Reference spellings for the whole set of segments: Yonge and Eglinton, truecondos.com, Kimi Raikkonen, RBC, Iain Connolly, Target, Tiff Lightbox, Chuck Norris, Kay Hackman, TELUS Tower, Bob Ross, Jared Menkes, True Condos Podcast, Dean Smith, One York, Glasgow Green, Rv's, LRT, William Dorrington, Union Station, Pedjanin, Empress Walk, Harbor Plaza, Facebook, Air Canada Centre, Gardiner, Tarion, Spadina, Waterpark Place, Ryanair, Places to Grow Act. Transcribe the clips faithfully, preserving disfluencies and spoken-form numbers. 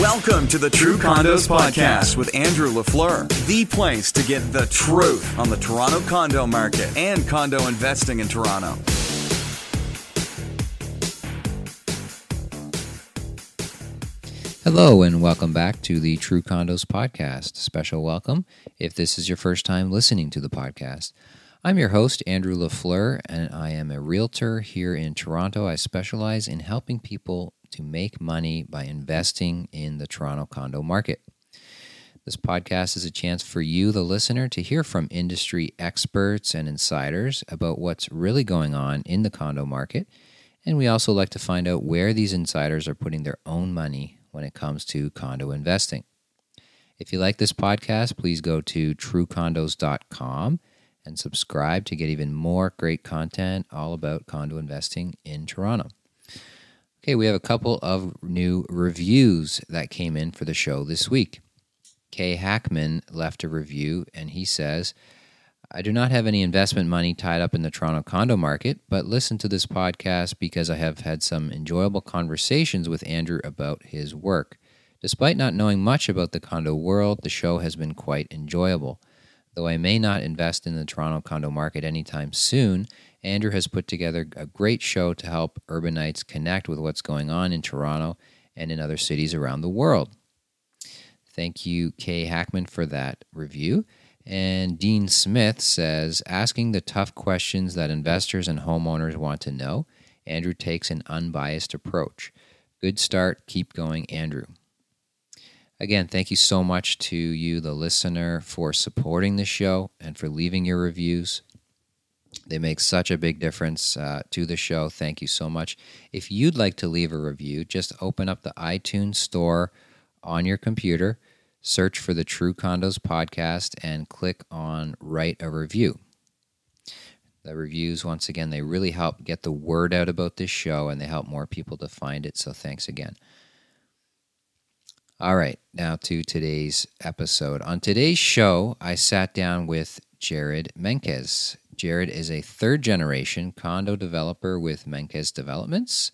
Welcome to the True Condos Podcast with Andrew LaFleur, the place to get the truth on the Toronto condo market and condo investing in Toronto. Hello and welcome back to the True Condos Podcast. Special welcome if this is your first time listening to the podcast. I'm your host, Andrew LaFleur, and I am a realtor here in Toronto. I specialize in helping people to make money by investing in the Toronto condo market. This podcast is a chance for you, the listener, to hear from industry experts and insiders about what's really going on in the condo market. And we also like to find out where these insiders are putting their own money when it comes to condo investing. If you like this podcast, please go to true condos dot com and subscribe to get even more great content all about condo investing in Toronto. Okay, we have a couple of new reviews that came in for the show this week. Kay Hackman left a review, and he says, I do not have any investment money tied up in the Toronto condo market, but listen to this podcast because I have had some enjoyable conversations with Andrew about his work. Despite not knowing much about the condo world, the show has been quite enjoyable. Though I may not invest in the Toronto condo market anytime soon, Andrew has put together a great show to help urbanites connect with what's going on in Toronto and in other cities around the world. Thank you, Kay Hackman, for that review. And Dean Smith says, asking the tough questions that investors and homeowners want to know, Andrew takes an unbiased approach. Good start. Keep going, Andrew. Again, thank you so much to you, the listener, for supporting the show and for leaving your reviews. They make such a big difference uh, to the show. Thank you so much. If you'd like to leave a review, just open up the iTunes store on your computer, search for the True Condos Podcast, and click on Write a Review. The reviews, once again, they really help get the word out about this show, and they help more people to find it, so thanks again. All right, now to today's episode. On today's show, I sat down with Jared Menkes. Jared is a third-generation condo developer with Menkes Developments,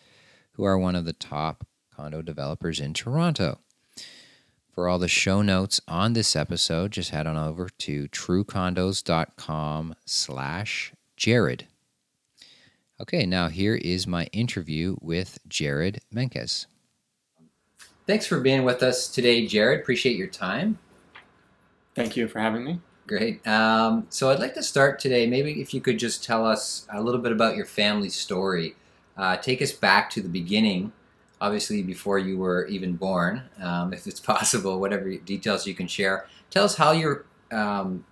who are one of the top condo developers in Toronto. For all the show notes on this episode, just head on over to truecondos.com slash Jared. Okay, now here is my interview with Jared Menkes. Thanks for being with us today, Jared. Appreciate your time. Thank you for having me. Great. Um, so I'd like to start today. Maybe if you could just tell us a little bit about your family story. Uh, take us back to the beginning, obviously before you were even born, um, if it's possible, whatever details you can share. Tell us how your um,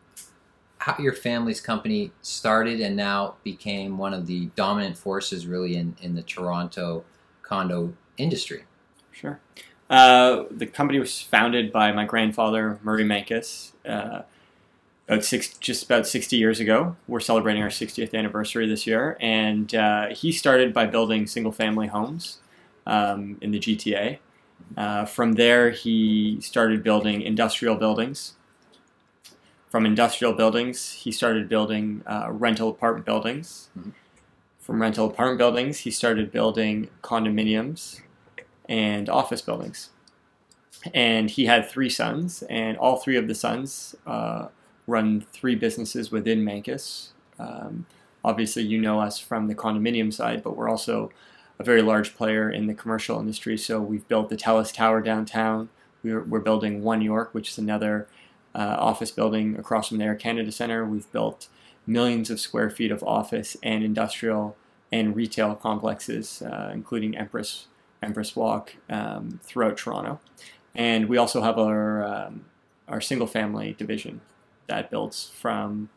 how your family's company started and now became one of the dominant forces really in, in the Toronto condo industry. Sure. Uh, the company was founded by my grandfather, Murray Menkes. Uh, About six, just about sixty years ago. We're celebrating our sixtieth anniversary this year, and uh, he started by building single-family homes um, in the G T A. Uh, from there, he started building industrial buildings. From industrial buildings, he started building uh, rental apartment buildings. Mm-hmm. From rental apartment buildings, he started building condominiums and office buildings. And he had three sons, and all three of the sons uh, run three businesses within Menkes. Um, obviously, you know us from the condominium side, but we're also a very large player in the commercial industry. So we've built the TELUS Tower downtown. We're, we're building One York, which is another uh, office building across from the Air Canada Centre. We've built millions of square feet of office and industrial and retail complexes, uh, including Empress Empress Walk um, throughout Toronto. And we also have our um, our single-family division that builds from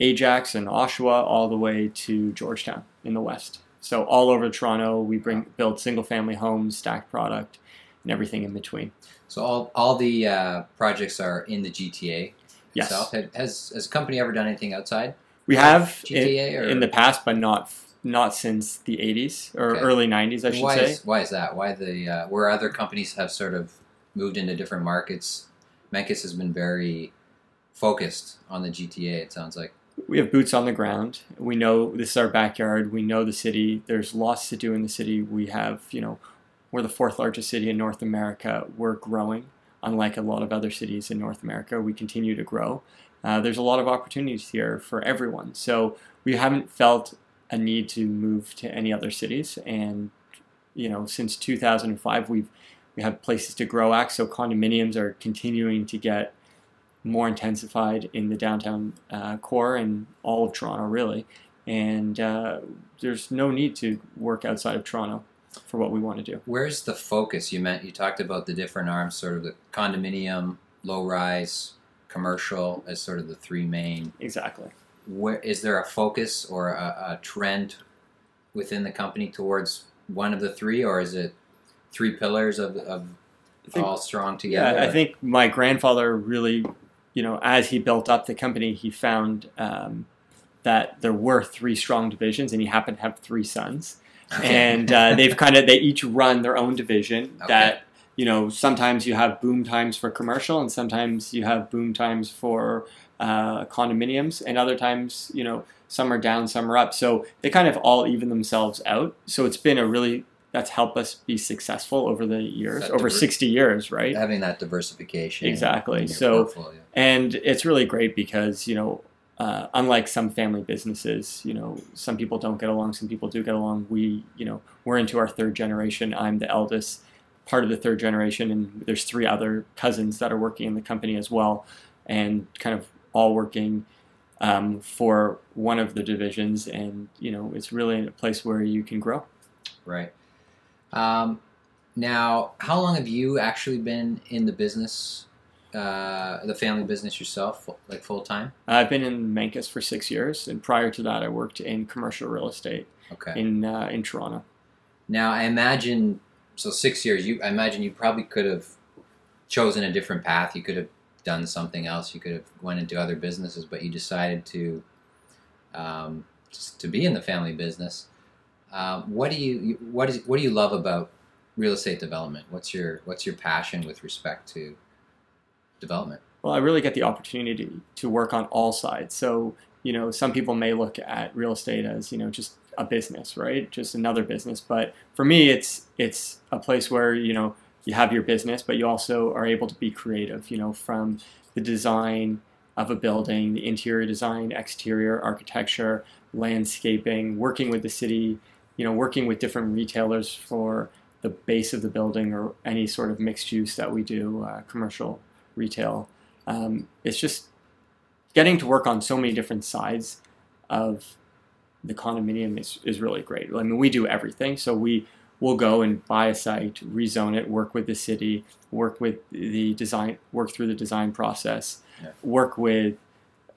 Ajax and Oshawa all the way to Georgetown in the west. So all over Toronto, we bring build single-family homes, stacked product, and everything in between. So all all the uh, projects are in the G T A itself. Yes. Has has the company ever done anything outside? We have G T A in, or? in the past, but not not since the eighties or okay. early nineties, I should why say. Is, why is that? Why the uh, where other companies have sort of moved into different markets, Menkes has been very focused on the G T A, it sounds like. We have boots on the ground. We know this is our backyard. We know the city. There's lots to do in the city. We have, you know, We're the fourth largest city in North America. We're growing. Unlike a lot of other cities in North America, we continue to grow. Uh, there's a lot of opportunities here for everyone. So we haven't felt a need to move to any other cities. And, you know, since two thousand five, we've we have Places to Grow Act. So condominiums are continuing to get more intensified in the downtown uh, core and all of Toronto, really. And uh, there's no need to work outside of Toronto for what we want to do. Where's the focus? You meant you talked about the different arms, sort of the condominium, low-rise, commercial as sort of the three main. Exactly. Where is there a focus or a, a trend within the company towards one of the three, or is it three pillars of, of think, all strong together? Yeah, I think my grandfather really, you know, as he built up the company, he found um, that there were three strong divisions, and he happened to have three sons. and uh, they've kind of, they each run their own division okay. that, you know, sometimes you have boom times for commercial and sometimes you have boom times for uh, condominiums and other times, you know, some are down, some are up. So they kind of all even themselves out. So it's been a really, that's helped us be successful over the years, over diver- sixty years, right? Having that diversification. Exactly. So, portfolio. And it's really great because, you know, Uh, unlike some family businesses, you know, some people don't get along, some people do get along. We, you know, we're into our third generation. I'm the eldest part of the third generation, and there's three other cousins that are working in the company as well, and kind of all working um, for one of the divisions. And, you know, it's really a place where you can grow. Right. Um, now, how long have you actually been in the business? Uh, the family business yourself, like full-time? I've been in Menkes for six years, and prior to that I worked in commercial real estate okay. in uh, in Toronto. Now I imagine, so six years, You I imagine you probably could have chosen a different path, you could have done something else, you could have went into other businesses, but you decided to um, just to be in the family business. Uh, what do you, what is, what do you love about real estate development? What's your, what's your passion with respect to development? Well, I really get the opportunity to, to work on all sides. So, you know, some people may look at real estate as, you know, just a business, right? Just another business. But for me, it's it's a place where, you know, you have your business, but you also are able to be creative, you know, from the design of a building, the interior design, exterior, architecture, landscaping, working with the city, you know, working with different retailers for the base of the building or any sort of mixed use that we do, uh, commercial retail. Um, it's just getting to work on so many different sides of the condominium is, is really great. I mean, we do everything. So we will go and buy a site, rezone it, work with the city, work with the design, work through the design process, yeah. work with,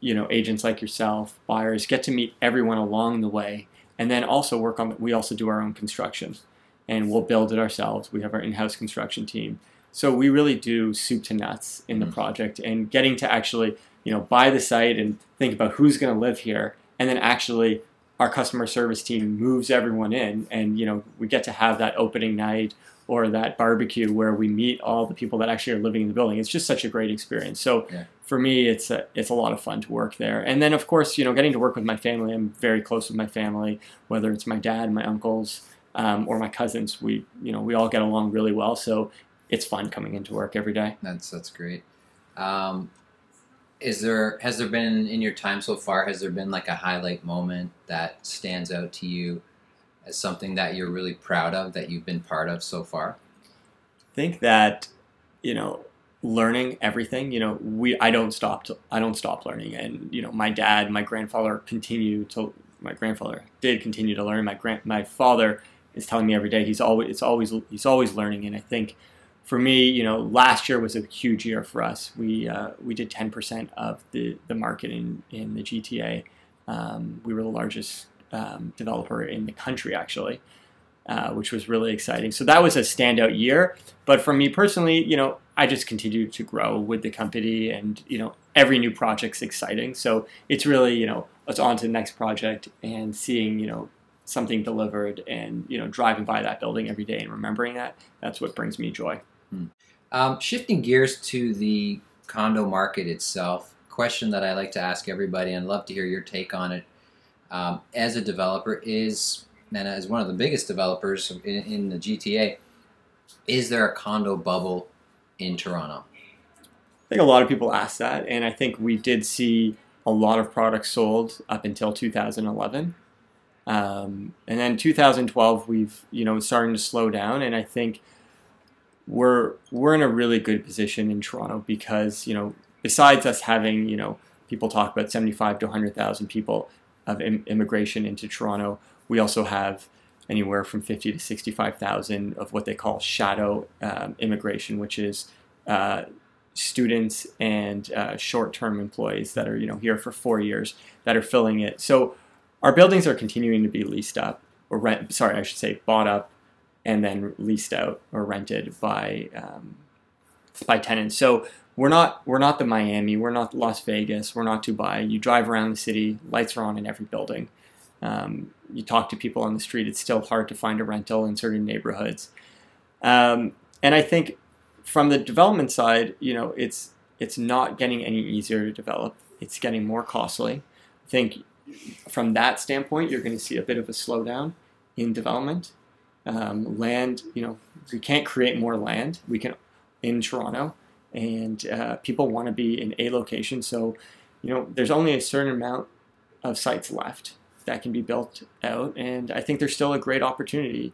you know, agents like yourself, buyers, get to meet everyone along the way. And then also work on, we also do our own construction and we'll build it ourselves. We have our in-house construction team. So we really do soup to nuts in the mm. project, and getting to actually, you know, buy the site and think about who's going to live here. And then actually our customer service team moves everyone in, and, you know, we get to have that opening night or that barbecue where we meet all the people that actually are living in the building. It's just such a great experience. So yeah. for me, it's a, it's a lot of fun to work there. And then, of course, you know, getting to work with my family, I'm very close with my family, whether it's my dad, my uncles, um, or my cousins. We, you know, we all get along really well. So it's fun coming into work every day. That's that's great. Um, is there has there been in your time so far? Has there been like a highlight moment that stands out to you as something that you're really proud of that you've been part of so far? I think that, you know, learning everything. You know, we I don't stop to, I don't stop learning, and you know, my dad, my grandfather continue to my grandfather did continue to learn. My grand my father is telling me every day he's always it's always he's always learning, and I think. For me, you know, last year was a huge year for us. We uh, we did ten percent of the, the market in, in the G T A. Um, we were the largest um, developer in the country, actually, uh, which was really exciting. So that was a standout year. But for me personally, you know, I just continued to grow with the company, and, you know, every new project's exciting. So it's really, you know, it's on to the next project and seeing, you know, something delivered and, you know, driving by that building every day and remembering that. That's what brings me joy. Um, shifting gears to the condo market itself, question that I like to ask everybody, and I'd love to hear your take on it. Um, as a developer, is and as one of the biggest developers in, in the G T A, Is there a condo bubble in Toronto? I think a lot of people ask that, and I think we did see a lot of products sold up until two thousand eleven. Um, and then two thousand twelve, we've, you know, starting to slow down. And I think we're, we're in a really good position in Toronto because, you know, besides us having, you know, people talk about seventy-five to one hundred thousand people of im- immigration into Toronto, we also have anywhere from fifty to sixty-five thousand of what they call shadow um, immigration, which is uh, students and uh, short-term employees that are, you know, here for four years that are filling it. So our buildings are continuing to be leased up, or rent, sorry, I should say bought up and then leased out or rented by um, by tenants. So we're not we're not the Miami, we're not Las Vegas, we're not Dubai. You drive around the city, lights are on in every building. Um, you talk to people on the street, it's still hard to find a rental in certain neighborhoods. Um, and I think from the development side, you know, it's it's not getting any easier to develop. It's getting more costly. I think from that standpoint, you're going to see a bit of a slowdown in development. Um, land, you know, we can't create more land. We can in Toronto, and uh, people want to be in a location. So, you know, there's only a certain amount of sites left that can be built out, and I think there's still a great opportunity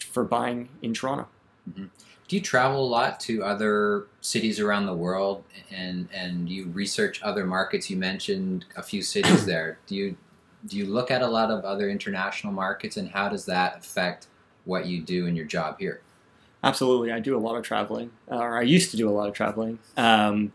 for buying in Toronto. Mm-hmm. Do you travel a lot to other cities around the world, and and you research other markets? You mentioned a few cities there. Do you do you look at a lot of other international markets, and how does that affect what you do in your job here? Absolutely. I do a lot of traveling, or I used to do a lot of traveling. Um,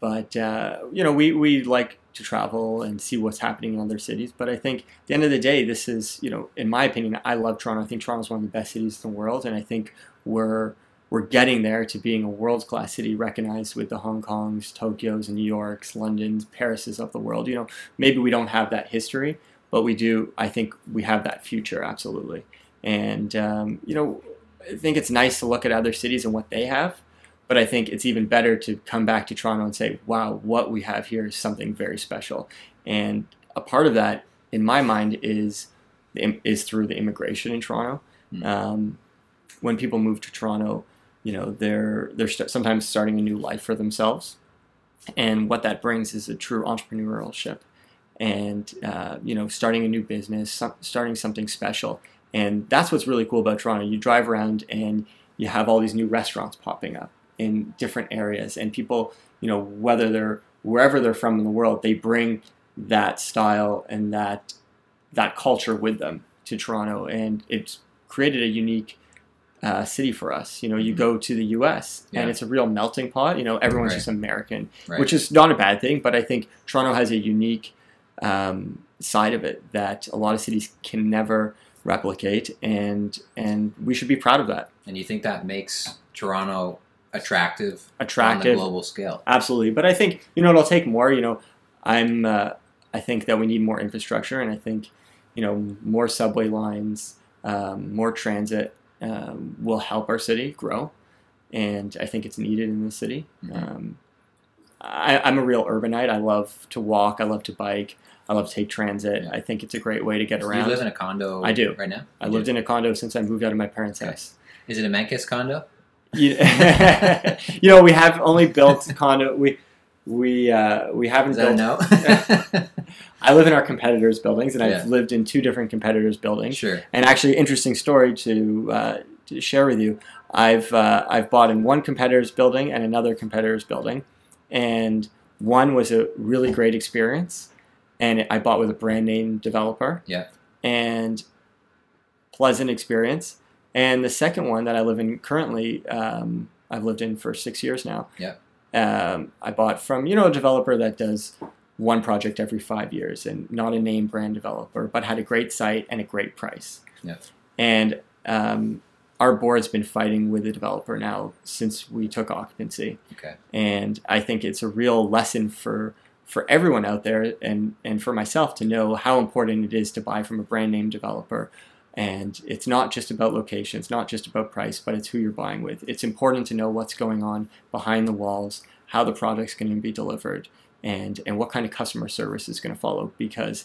but, uh, you know, we, we like to travel and see what's happening in other cities. But I think at the end of the day, this is, you know, in my opinion, I love Toronto. I think Toronto's one of the best cities in the world. And I think we're we're getting there to being a world-class city recognized with the Hong Kongs, Tokyos, and New Yorks, Londons, Parises of the world. You know, maybe we don't have that history, but we do. I think we have that future, absolutely. And, um, you know, I think it's nice to look at other cities and what they have, but I think it's even better to come back to Toronto and say, wow, what we have here is something very special. And a part of that, in my mind, is is through the immigration in Toronto. Mm-hmm. Um, when people move to Toronto, you know, they're they're st- sometimes starting a new life for themselves. And what that brings is a true entrepreneurship and, uh, you know, starting a new business, so- starting something special. And that's what's really cool about Toronto. You drive around and you have all these new restaurants popping up in different areas. And people, you know, whether they're wherever they're from in the world, they bring that style and that that culture with them to Toronto. And it's created a unique uh, city for us. You know, you go to the U S yeah. and it's a real melting pot. You know, everyone's right. just American, right. which is not a bad thing. But I think Toronto has a unique um, side of it that a lot of cities can never replicate, and and we should be proud of that. And you think that makes Toronto attractive, attractive on a global scale? Absolutely. But I think, you know, it'll take more. You know, I'm uh, I think that we need more infrastructure, and I think, you know, more subway lines, um, more transit um, will help our city grow, and I think it's needed in the city. Mm-hmm. Um, I, I'm a real urbanite. I love to walk. I love to bike. I love to take transit. I think it's a great way to get around. Do you live in a condo I do. right now? You I do. lived in a condo since I moved out of my parents' okay. house. Is it a Menkes condo? You, you know, we have only built condo. We we uh, we haven't Is that built. A no? I live in our competitors' buildings, and yeah. I've lived in two different competitors' buildings. Sure. And actually, interesting story to uh, to share with you. I've uh, I've bought in one competitor's building and another competitor's building, and one was a really great experience. And I bought with a brand name developer. Yeah. And pleasant experience. And the second one that I live in currently, um, I've lived in for six years now. Yeah. Um, I bought from, you know, a developer that does one project every five years and not a name brand developer, but had a great site and a great price. Yeah. And um, our board's been fighting with the developer now since we took occupancy. Okay. And I think it's a real lesson for for everyone out there and, and for myself to know how important it is to buy from a brand name developer. And it's not just about location, it's not just about price, but it's who you're buying with. It's important to know what's going on behind the walls, how the product's going to be delivered, and, and what kind of customer service is going to follow, because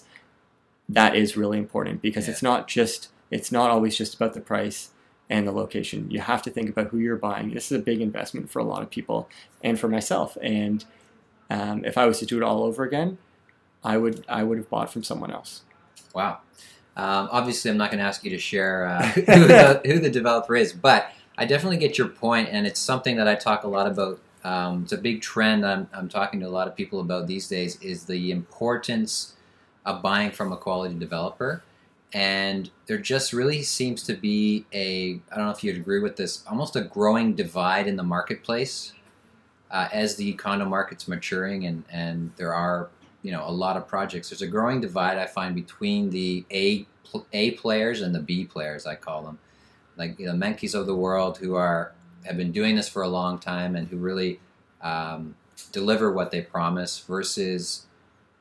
that is really important, because yeah. it's not just, it's not always just about the price and the location. You have to think about who you're buying. This is a big investment for a lot of people and for myself. And um, if I was to do it all over again, I would I would have bought from someone else. Wow. Um, obviously, I'm not going to ask you to share uh, who, the, who the developer is, but I definitely get your point, and it's something that I talk a lot about. Um, it's a big trend I'm, I'm talking to a lot of people about these days, is the importance of buying from a quality developer. And there just really seems to be a, I don't know if you'd agree with this, almost a growing divide in the marketplace uh, as the condo market's maturing, and, and there are, you know, a lot of projects. There's a growing divide, I find, between the A A players and the B players, I call them. Like, you know, Menkes of the world who are have been doing this for a long time and who really um, deliver what they promise, versus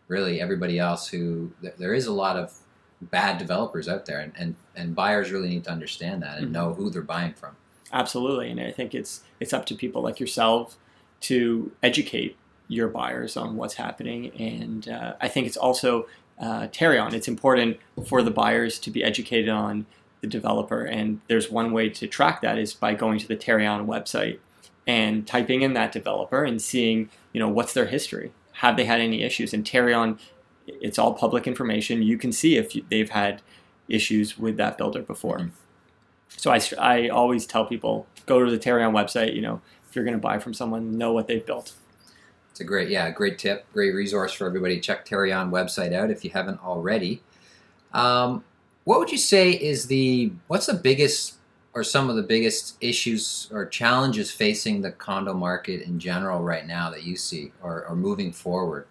really everybody else who, th- there is a lot of bad developers out there, and, and, and buyers really need to understand that and mm-hmm. know who they're buying from. Absolutely. And I think it's it's up to people like yourself to educate your buyers on what's happening. And uh, I think it's also uh, Tarion. It's important for the buyers to be educated on the developer. And there's one way to track that is by going to the Tarion website and typing in that developer and seeing, you know, what's their history. Have they had any issues? And Tarion, it's all public information. You can see if you, they've had issues with that builder before. Mm-hmm. So I, I always tell people, go to the Tarion website. You know, if you're going to buy from someone, know what they've built. It's a great, yeah, great tip, great resource for everybody. Check Tarion website out if you haven't already. Um, what would you say is the, what's the biggest or some of the biggest issues or challenges facing the condo market in general right now that you see, or, or moving forward?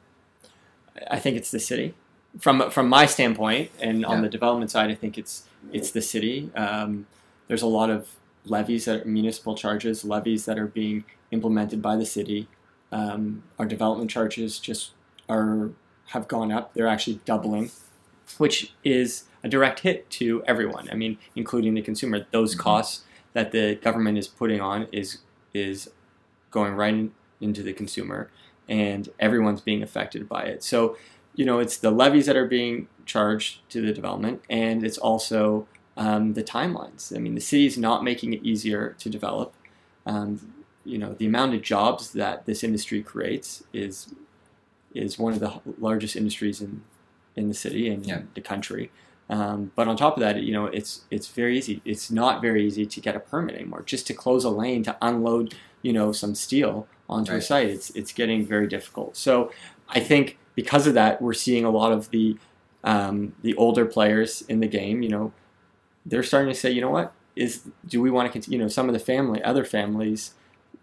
I think it's the city. From from my standpoint, and on yeah. the development side, I think it's it's the city. Um, there's a lot of levies, that are municipal charges, levies that are being implemented by the city. Um, our development charges just are have gone up. They're actually doubling, which is a direct hit to everyone. I mean, including the consumer. Those mm-hmm. costs that the government is putting on is is going right in, into the consumer, and everyone's being affected by it. So, you know, it's the levies that are being charged to the development, and it's also um, the timelines. I mean, the city's not making it easier to develop. Um, You know, the amount of jobs that this industry creates is is one of the largest industries in, in the city and yeah. the country. Um, but on top of that, you know, it's it's very easy. It's not very easy to get a permit anymore. Just to close a lane to unload, you know, some steel onto right. a site, it's it's getting very difficult. So I think because of that, we're seeing a lot of the um, the older players in the game. You know, they're starting to say, you know, what is do we want to continue? You know, some of the family, other families.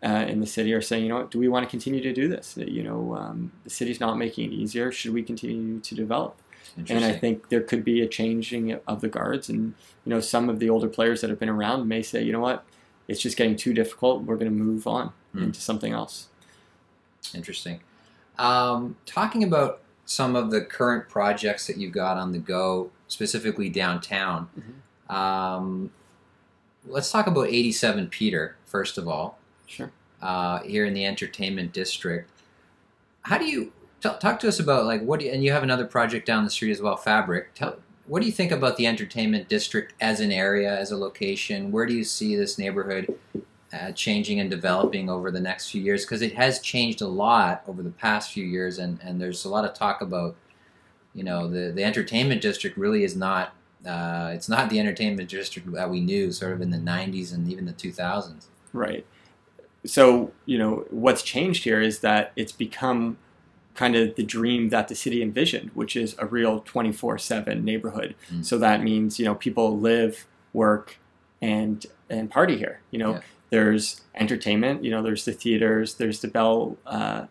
Uh, in the city are saying, you know what, do we want to continue to do this? You know, um, the city's not making it easier. Should we continue to develop? And I think there could be a changing of the guards. And, you know, some of the older players that have been around may say, you know what, it's just getting too difficult. We're going to move on mm. into something else. Interesting. Um, talking about some of the current projects that you've got on the go, specifically downtown, mm-hmm. um, let's talk about eighty-seven Peter, first of all. Sure. Uh, here in the entertainment district, how do you t- talk to us about like what? Do you, and you have another project down the street as well, Fabric. Tell, what do you think about the entertainment district as an area, as a location? Where do you see this neighborhood uh, changing and developing over the next few years? Because it has changed a lot over the past few years, and, and there's a lot of talk about, you know, the the entertainment district really is not. Uh, it's not the entertainment district that we knew, sort of in the nineties and even the two thousands. Right. So, you know, what's changed here is that it's become kind of the dream that the city envisioned, which is a real twenty-four seven neighborhood. Mm-hmm. So that means, you know, people live, work, and and party here. You know, yeah. there's entertainment, you know, there's the theaters, there's the Bell uh,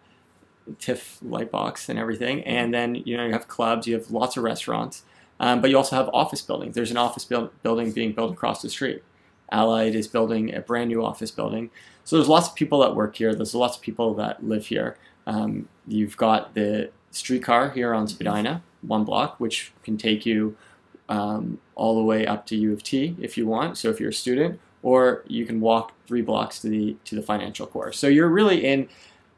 Tiff Lightbox and everything. And then, you know, you have clubs, you have lots of restaurants, um, but you also have office buildings. There's an office build- building being built across the street. Allied is building a brand new office building. So there's lots of people that work here. There's lots of people that live here. Um, you've got the streetcar here on Spadina, one block, which can take you um, all the way up to U of T if you want. So if you're a student, or you can walk three blocks to the to the financial core. So you're really in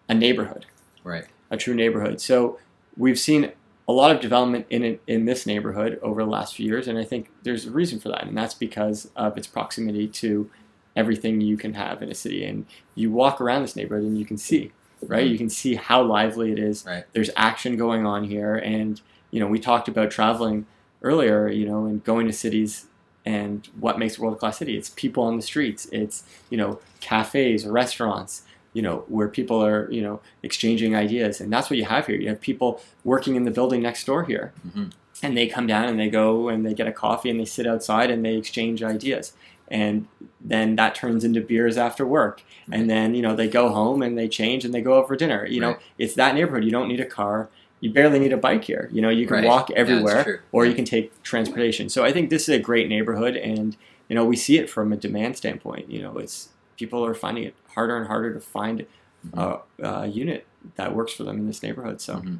a neighborhood, right? A true neighborhood. So we've seen a lot of development in in this neighborhood over the last few years, and I think there's a reason for that, and that's because of its proximity to everything you can have in a city. And you walk around this neighborhood and you can see, right? You can see how lively it is. Right. There's action going on here. And, you know, we talked about traveling earlier, you know, and going to cities and what makes a world-class city. It's people on the streets. It's, you know, cafes, restaurants, you know, where people are, you know, exchanging ideas. And that's what you have here. You have people working in the building next door here. Mm-hmm. And they come down and they go and they get a coffee and they sit outside and they exchange ideas. And then that turns into beers after work. Right. And then, you know, they go home and they change and they go out for dinner. You right. know, it's that neighborhood. You don't need a car. You barely need a bike here. You know, you can right. walk everywhere, or you can take transportation. So I think this is a great neighborhood. And, you know, we see it from a demand standpoint. You know, it's people are finding it harder and harder to find mm-hmm. a, a unit that works for them in this neighborhood. So mm-hmm.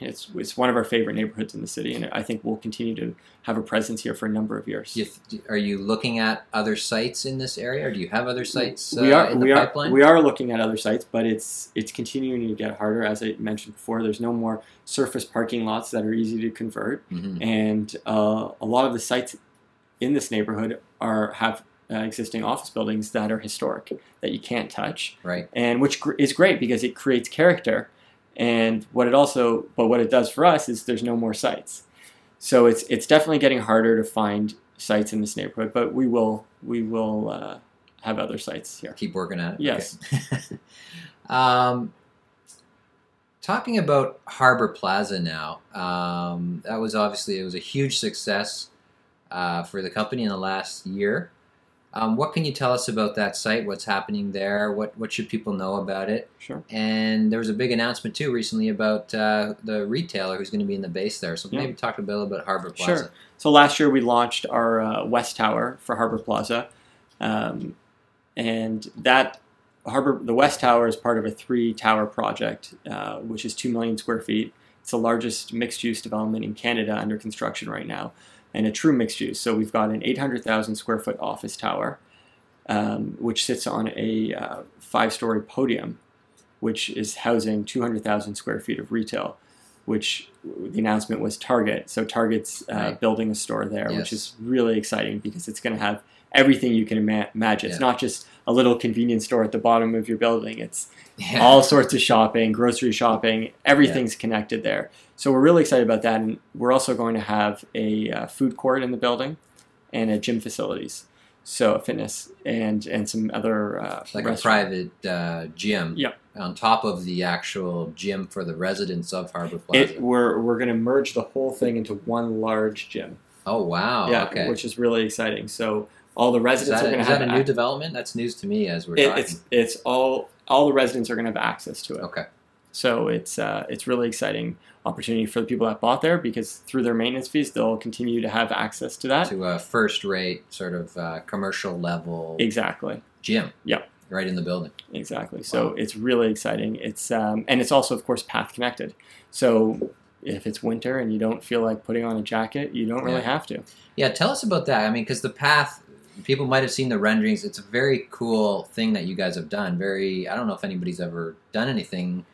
It's it's one of our favorite neighborhoods in the city, and I think we'll continue to have a presence here for a number of years. You th- are you looking at other sites in this area, or do you have other sites uh, we are, in the we pipeline? Are, we are looking at other sites, but it's it's continuing to get harder. As I mentioned before, there's no more surface parking lots that are easy to convert, mm-hmm. and uh, a lot of the sites in this neighborhood are have uh, existing office buildings that are historic, that you can't touch, right? And which gr- is great because it creates character. And what it also, but what it does for us is there's no more sites. So it's it's definitely getting harder to find sites in this neighborhood, but we will we will uh, have other sites here. Keep working at it. Yes. Okay. um, talking about Harbor Plaza now, um, that was obviously, it was a huge success uh, for the company in the last year. Um, what can you tell us about that site? What's happening there? What what should people know about it? Sure. And there was a big announcement too recently about uh, the retailer who's going to be in the base there. So yeah. Maybe talk a bit about Harbor Plaza. Sure. So last year we launched our uh, West Tower for Harbor Plaza, um, and that Harbor the West Tower is part of a three tower project, uh, which is two million square feet. It's the largest mixed use development in Canada under construction right now. And a true mixed use. So we've got an eight hundred thousand square foot office tower, um, which sits on a uh, five-story podium, which is housing two hundred thousand square feet of retail, which the announcement was Target. So Target's uh, right. building a store there, yes. which is really exciting because it's going to have everything you can ima- imagine. Yeah. It's not just a little convenience store at the bottom of your building. It's yeah. all sorts of shopping, grocery shopping, everything's yeah. connected there. So we're really excited about that, and we're also going to have a uh, food court in the building and a gym facilities, so a fitness and, and some other uh, like restaurant. A private uh, gym yep. on top of the actual gym for the residents of Harbor Plaza. It, we're we're going to merge the whole thing into one large gym. Oh, wow. Yeah, okay. Which is really exciting. So all the residents that, are going to have... Is that a new ac- development? That's news to me as we're it, talking. It's, it's all, all the residents are going to have access to it. Okay. So it's uh, it's really exciting opportunity for the people that bought there because through their maintenance fees, they'll continue to have access to that. To a first-rate sort of uh, commercial level exactly gym. Yep. Right in the building. Exactly. So wow. It's really exciting. It's um, and it's also, of course, Path connected. So if it's winter and you don't feel like putting on a jacket, you don't really yeah. have to. Yeah, tell us about that. I mean, because the Path... People might have seen the renderings. It's a very cool thing that you guys have done. Very, I don't know if anybody's ever done anything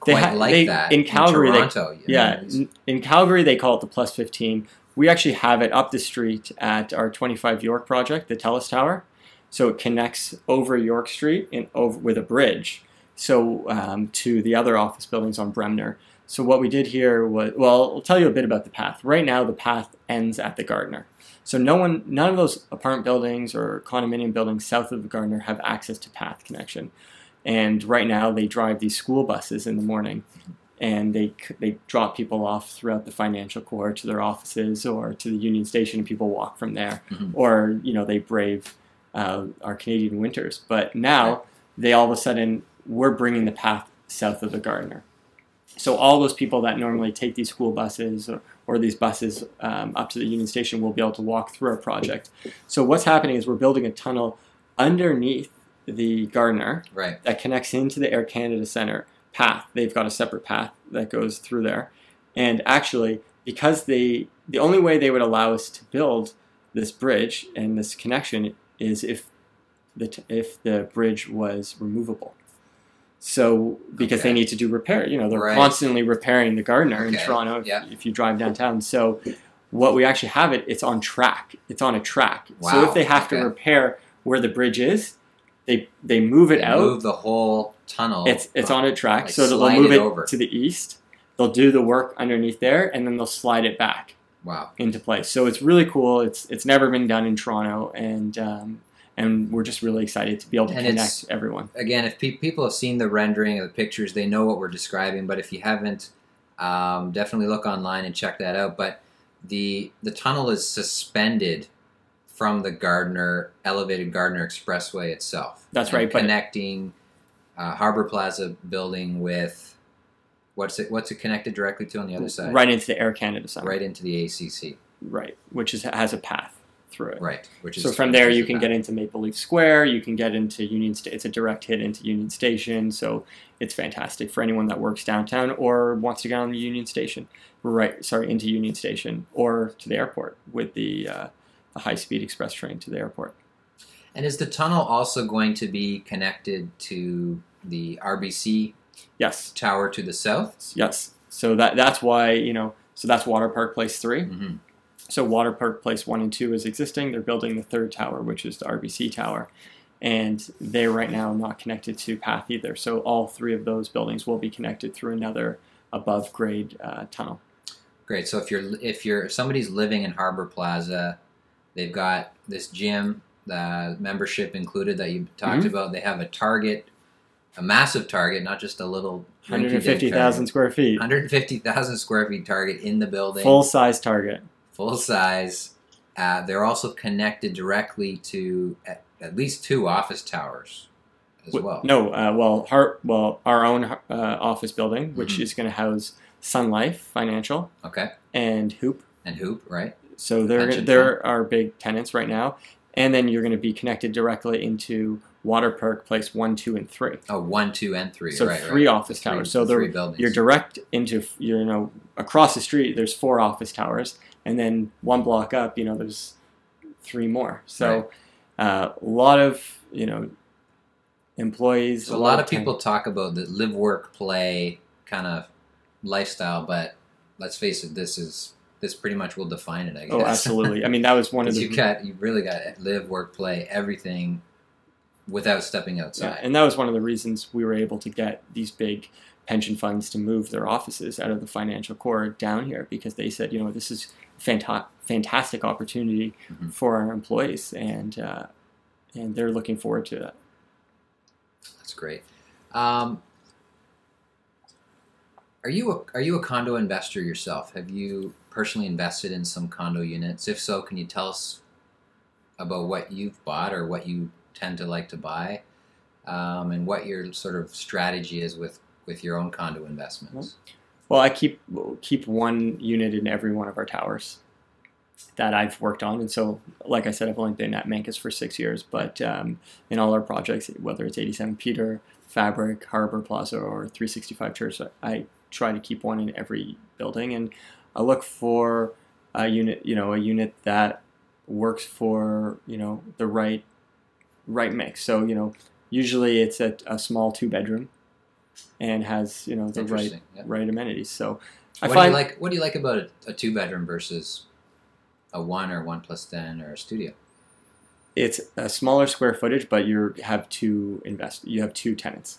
quite they ha- like they, that in Calgary. In Toronto, they, yeah, in, in Calgary they call it the Plus fifteen. We actually have it up the street at our twenty-five York project, the TELUS Tower. So it connects over York Street and over with a bridge. So um, to the other office buildings on Bremner. So what we did here was, well, I'll tell you a bit about the Path. Right now, the Path ends at the Gardiner. So no one, none of those apartment buildings or condominium buildings south of the Gardiner have access to Path connection. And right now they drive these school buses in the morning and they they drop people off throughout the financial core to their offices or to the Union Station and people walk from there. Mm-hmm. Or, you know, they brave uh, our Canadian winters. But now right. they all of a sudden, we're bringing the Path south of the Gardiner. So all those people that normally take these school buses or, or these buses um, up to the Union Station will be able to walk through our project. So what's happening is we're building a tunnel underneath the Gardiner right. that connects into the Air Canada Centre path. They've got a separate path that goes through there. And actually, because they, the only way they would allow us to build this bridge and this connection is if the, if the bridge was removable. So because okay. they need to do repair, you know, they're right. constantly repairing the Gardiner okay. in Toronto if, yeah. if you drive downtown. So what we actually have it, it's on track. It's on a track. Wow. So if they have okay. to repair where the bridge is, they they move it they out. Move the whole tunnel. It's it's on a track. Like so they'll move it, it to the east. They'll do the work underneath there, and then they'll slide it back. Wow. Into place. So it's really cool. It's it's never been done in Toronto, and um, and we're just really excited to be able to and connect everyone. Again, if pe- people have seen the rendering of the pictures, they know what we're describing. But if you haven't, um, definitely look online and check that out. But the the tunnel is suspended from the Gardiner, elevated Gardiner Expressway itself. That's right. Connecting uh, Harbor Plaza building with... What's it? What's it connected directly to on the other side? Right into the Air Canada Centre. Right into the A C C. Right, which is has a path through it. Right, which is so from there you can path. get into Maple Leaf Square. You can get into Union Station. It's a direct hit into Union Station, so it's fantastic for anyone that works downtown or wants to get on the Union Station. Right, sorry, into Union Station or to the airport with the uh, the high speed express train to the airport. And is the tunnel also going to be connected to the R B C? Yes. Tower to the south? Yes. So that that's why, you know, so that's Waterpark Place three. Mm-hmm. So Waterpark Place one and two is existing. They're building the third tower, which is the R B C Tower. And they're right now not connected to Path either. So all three of those buildings will be connected through another above-grade uh, tunnel. Great. So if you're if you're if somebody's living in Harbor Plaza, they've got this gym, the membership included that you talked mm-hmm. about. They have a Target. A massive Target, not just a little... one hundred fifty thousand square feet. one hundred fifty thousand square feet Target in the building. Full-size Target. Full-size. Uh, they're also connected directly to at, at least two office towers as w- well. No, uh, well, our, well, our own uh, office building, which mm-hmm. is going to house Sun Life Financial. Okay. And Hoop. And Hoop, right. So they're Pension they're fund. Our big tenants right now. And then you're going to be connected directly into... Waterpark Place one, two, and three. Oh, one, two, and three. So right, three right. office three, towers. So three buildings. You're direct into, you know, across the street, there's four office towers. And then one block up, you know, there's three more. So right. uh, a lot of, you know, employees. So a lot, lot of people time. talk about the live, work, play kind of lifestyle. But let's face it, this is... This pretty much will define it, I guess. Oh, absolutely. I mean, that was one of the... You got, you really got to live, work, play, everything... without stepping outside. Yeah, and that was one of the reasons we were able to get these big pension funds to move their offices out of the financial core down here, because they said, you know, this is fanta- fantastic opportunity mm-hmm. for our employees, and uh, and they're looking forward to that. That's great. Um, are you a, are you a condo investor yourself? Have you personally invested in some condo units? If so, can you tell us about what you've bought or what you tend to like to buy, um, and what your sort of strategy is with, with your own condo investments? Well, I keep keep one unit in every one of our towers that I've worked on, and so, like I said, I've only been at Menkes for six years, but um, in all our projects, whether it's eighty-seven Peter, Fabric, Harbor Plaza, or three sixty-five Church, I try to keep one in every building, and I look for a unit, you know, a unit that works for, you know, the right right mix. So, you know, usually it's a, a small two bedroom and has, you know, the right yeah. right amenities. So I what find do you like what do you like about a, a two bedroom versus a one or one plus ten or a studio? It's a smaller square footage, but you have two invest you have two tenants.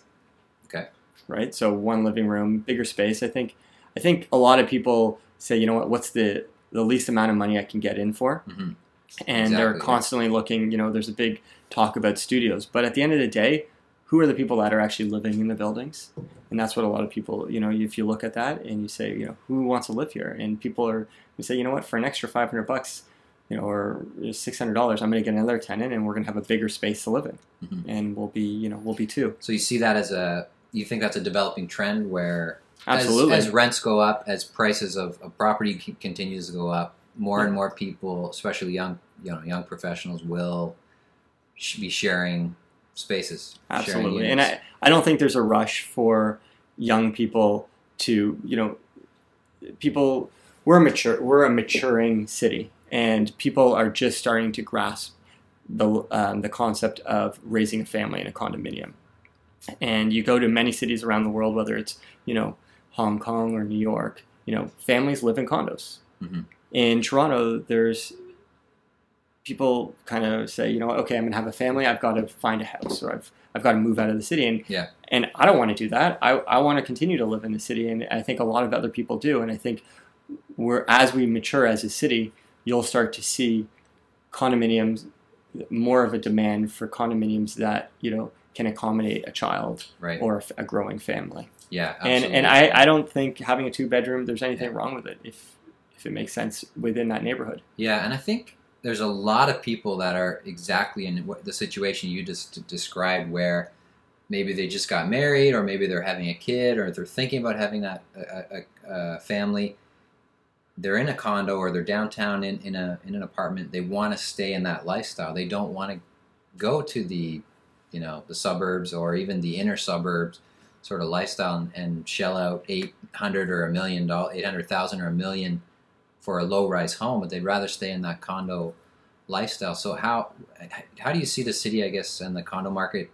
Okay. Right? So one living room, bigger space. I think I think a lot of people say, you know what, what's the, the least amount of money I can get in for? Mm-hmm. And exactly, they're constantly yeah. looking, you know, there's a big talk about studios. But at the end of the day, who are the people that are actually living in the buildings? And that's what a lot of people, you know, if you look at that and you say, you know, who wants to live here? And people are, you say, you know what, for an extra five hundred bucks, you know, or six hundred dollars, I'm going to get another tenant and we're going to have a bigger space to live in. Mm-hmm. And we'll be, you know, we'll be two. So you see that as a, you think that's a developing trend where absolutely, as, as rents go up, as prices of, of property c- continues to go up, more and more people, especially young, you know, young professionals, will sh- be sharing spaces. Absolutely, sharing and I, I don't think there's a rush for young people to, you know, people. We're mature. We're a maturing city, and people are just starting to grasp the um, the concept of raising a family in a condominium. And you go to many cities around the world, whether it's, you know, Hong Kong or New York, you know, families live in condos. Mm-hmm. In Toronto, there's people kind of say, you know, okay, I'm going to have a family. I've got to find a house, or I've I've got to move out of the city. And yeah. and I don't want to do that. I, I want to continue to live in the city. And I think a lot of other people do. And I think we're, as we mature as a city, you'll start to see condominiums, more of a demand for condominiums that, you know, can accommodate a child right. or a growing family. Yeah, absolutely. And, and I, I don't think having a two-bedroom, there's anything yeah. wrong with it if if it makes sense within that neighborhood. Yeah, and I think there's a lot of people that are exactly in the situation you just described, where maybe they just got married, or maybe they're having a kid, or they're thinking about having that a, a, a family. They're in a condo, or they're downtown in, in, a, in an apartment. They want to stay in that lifestyle. They don't want to go to the, you know, the suburbs or even the inner suburbs sort of lifestyle and, and shell out eight hundred or a million dollars, eight hundred thousand or a million for a low-rise home, but they'd rather stay in that condo lifestyle. So how how do you see the city, I guess, and the condo market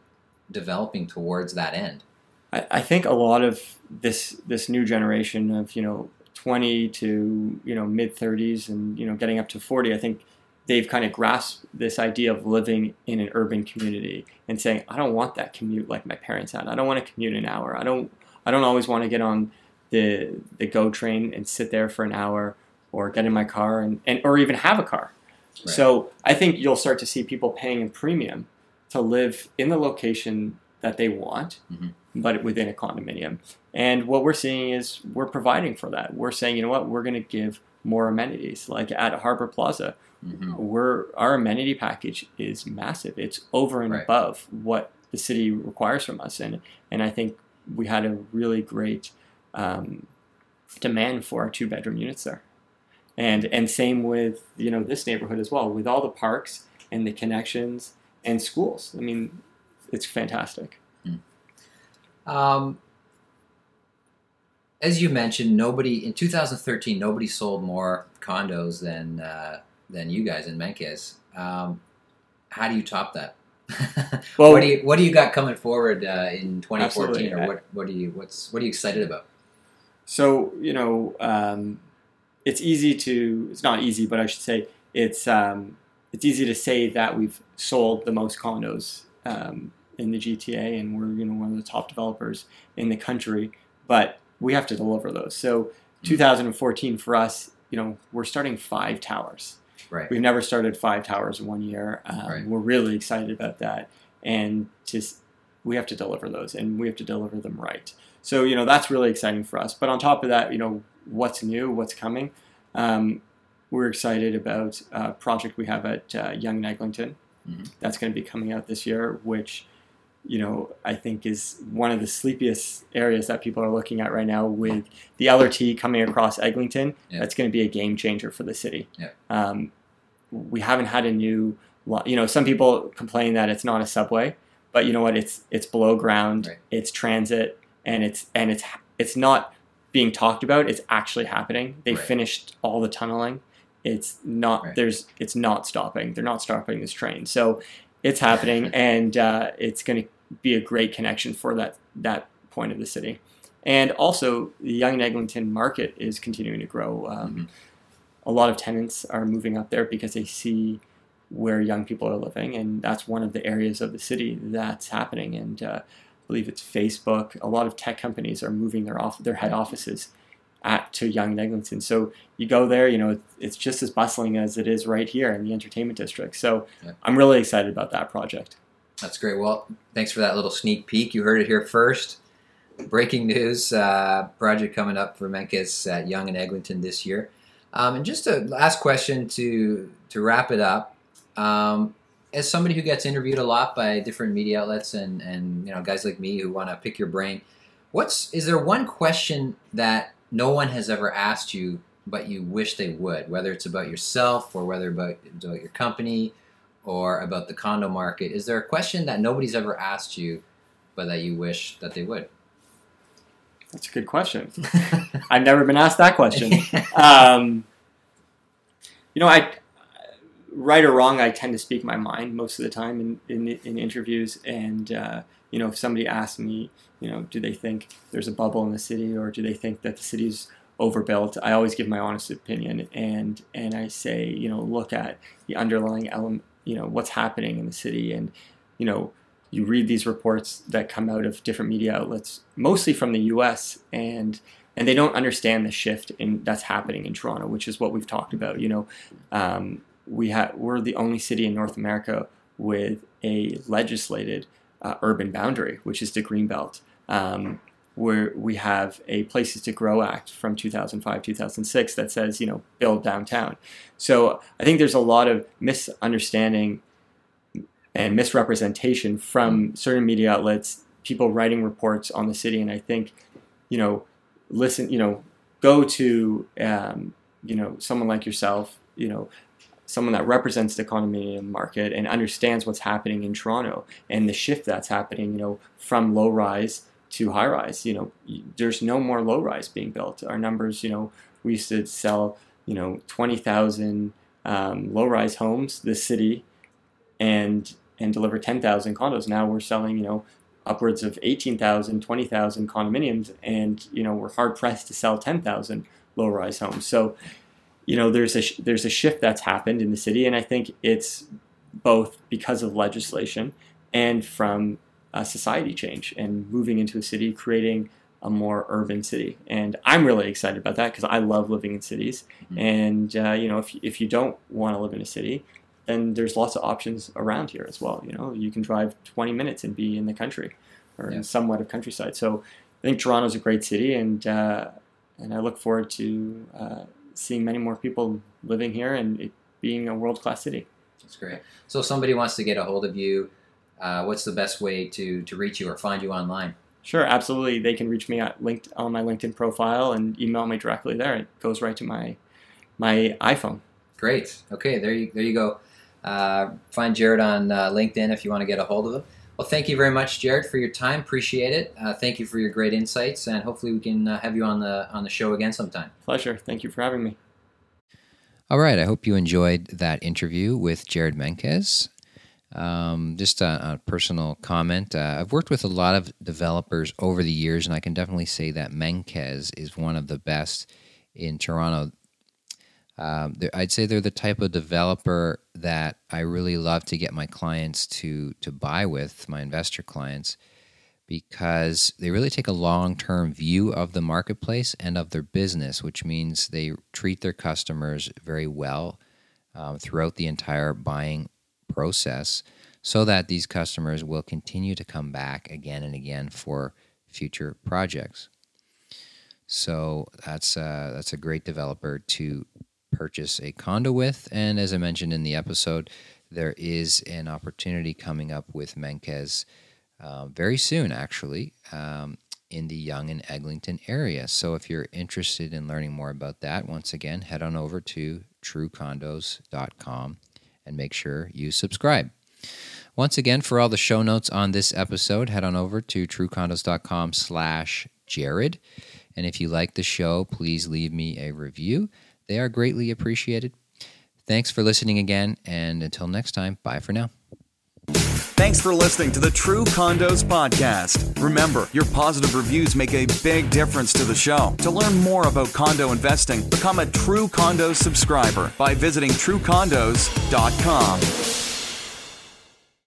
developing towards that end? I, I think a lot of this this new generation of, you know, twenty to, you know, mid-thirties and, you know, getting up to forty, I think they've kind of grasped this idea of living in an urban community and saying, I don't want that commute like my parents had. I don't want to commute an hour. I don't I don't always want to get on the the GO train and sit there for an hour, or get in my car and, and or even have a car. Right. So I think you'll start to see people paying a premium to live in the location that they want, mm-hmm. but within a condominium. And what we're seeing is we're providing for that. We're saying, you know what, we're going to give more amenities. Like at Harbor Plaza, mm-hmm. we're our amenity package is massive. It's over and right. above what the city requires from us. And, and I think we had a really great um, demand for our two-bedroom units there. And and same with, you know, this neighborhood as well, with all the parks and the connections and schools. I mean, it's fantastic. Mm. Um, as you mentioned, nobody in two thousand thirteen, nobody sold more condos than uh, than you guys in Menkes. Um, how do you top that? Well, what do you what do you got coming forward uh, in twenty fourteen, absolutely. or what what do you what's what are you excited about? So you know. Um, It's easy to, it's not easy, but I should say it's um, it's easy to say that we've sold the most condos um, in the G T A, and we're, you know, one of the top developers in the country, but we have to deliver those. So two thousand fourteen for us, you know, we're starting five towers. Right. We've never started five towers in one year. Um, right. We're really excited about that, and to, we have to deliver those, and we have to deliver them right. So, you know, that's really exciting for us. But on top of that, you know, what's new, what's coming. Um, we're excited about a project we have at uh, Yonge and Eglinton. Mm-hmm. That's going to be coming out this year, which, you know, I think is one of the sleepiest areas that people are looking at right now with the L R T coming across Eglinton. Yeah. That's going to be a game changer for the city. Yeah. Um, we haven't had a new, lo- you know, some people complain that it's not a subway, but you know what, it's it's below ground, right. it's transit, and it's and it's it's not being talked about, it's actually happening. They right. finished all the tunneling. It's not right. there's it's not stopping. They're not stopping this train. So it's happening, and uh, it's going to be a great connection for that that point of the city. And also, the Yonge and Eglinton market is continuing to grow. Um, mm-hmm. A lot of tenants are moving up there because they see where young people are living, and that's one of the areas of the city that's happening. And uh, I believe it's Facebook. A lot of tech companies are moving their off their head offices at to Yonge and Eglinton. So you go there, you know, it, it's just as bustling as it is right here in the entertainment district. So yeah. I'm really excited about that project. That's great. Well, thanks for that little sneak peek. You heard it here first. Breaking news: uh, project coming up for Menkes at Yonge and Eglinton this year. Um, and just a last question to to wrap it up. Um, As somebody who gets interviewed a lot by different media outlets and, and you know guys like me who want to pick your brain, what's is there one question that no one has ever asked you but you wish they would, whether it's about yourself or whether about, about your company or about the condo market? Is there a question that nobody's ever asked you but that you wish that they would? That's a good question. I've never been asked that question. um, you know, I... Right or wrong, I tend to speak my mind most of the time in in, in interviews, and uh, you know, if somebody asks me, you know, do they think there's a bubble in the city or do they think that the city's overbuilt, I always give my honest opinion, and and I say, you know, look at the underlying element, you know, what's happening in the city. And, you know, you read these reports that come out of different media outlets, mostly from the U S, and and they don't understand the shift in that's happening in Toronto, which is what we've talked about. You know, um, we have we're the only city in North America with a legislated uh, urban boundary, which is the Greenbelt, um, where we have a Places to Grow Act from two thousand five, two thousand six that says, you know, build downtown. So I think there's a lot of misunderstanding and misrepresentation from certain media outlets, people writing reports on the city. And I think, you know, listen, you know, go to, um, you know, someone like yourself, you know, someone that represents the condominium market and understands what's happening in Toronto and the shift that's happening, you know, from low rise to high rise. You know, there's no more low rise being built. Our numbers, you know, we used to sell, you know, twenty thousand um, low rise homes, this city, and and deliver ten thousand condos. Now we're selling, you know, upwards of eighteen thousand, twenty thousand condominiums, and, you know, we're hard-pressed to sell ten thousand low-rise homes. So, you know, there's a sh- there's a shift that's happened in the city, and I think it's both because of legislation and from uh, society change and moving into a city, creating a more urban city. And I'm really excited about that because I love living in cities. Mm-hmm. And, uh, you know, if if you don't want to live in a city, and there's lots of options around here as well. You know, you can drive twenty minutes and be in the country or yeah. in somewhat of countryside. So I think Toronto's a great city, and uh, and I look forward to uh, seeing many more people living here and it being a world-class city. That's great. So if somebody wants to get a hold of you, uh, what's the best way to, to reach you or find you online? Sure, absolutely. They can reach me at linked, on my LinkedIn profile and email me directly there. It goes right to my my iPhone. Great. Okay, there you there you go. Uh, find Jared on uh, LinkedIn if you want to get a hold of him. Well, thank you very much, Jared, for your time. Appreciate it. Uh, thank you for your great insights, and hopefully we can uh, have you on the on the show again sometime. Pleasure. Thank you for having me. All right. I hope you enjoyed that interview with Jared Menkes. Um, just a, a personal comment. Uh, I've worked with a lot of developers over the years, and I can definitely say that Menkes is one of the best in Toronto. Um, I'd say they're the type of developer that I really love to get my clients to to buy with, my investor clients, because they really take a long-term view of the marketplace and of their business, which means they treat their customers very well um, throughout the entire buying process so that these customers will continue to come back again and again for future projects. So that's uh, that's a great developer to purchase a condo with. And as I mentioned in the episode, there is an opportunity coming up with Menkes uh, very soon, actually, um, in the Yonge and Eglinton area. So if you're interested in learning more about that, once again, head on over to true condos dot com and make sure you subscribe. Once again, for all the show notes on this episode, head on over to true condos dot com slash Jared. And if you like the show, please leave me a review. They are greatly appreciated. Thanks for listening again, and until next time, bye for now. Thanks for listening to the True Condos Podcast. Remember, your positive reviews make a big difference to the show. To learn more about condo investing, become a True Condos subscriber by visiting true condos dot com.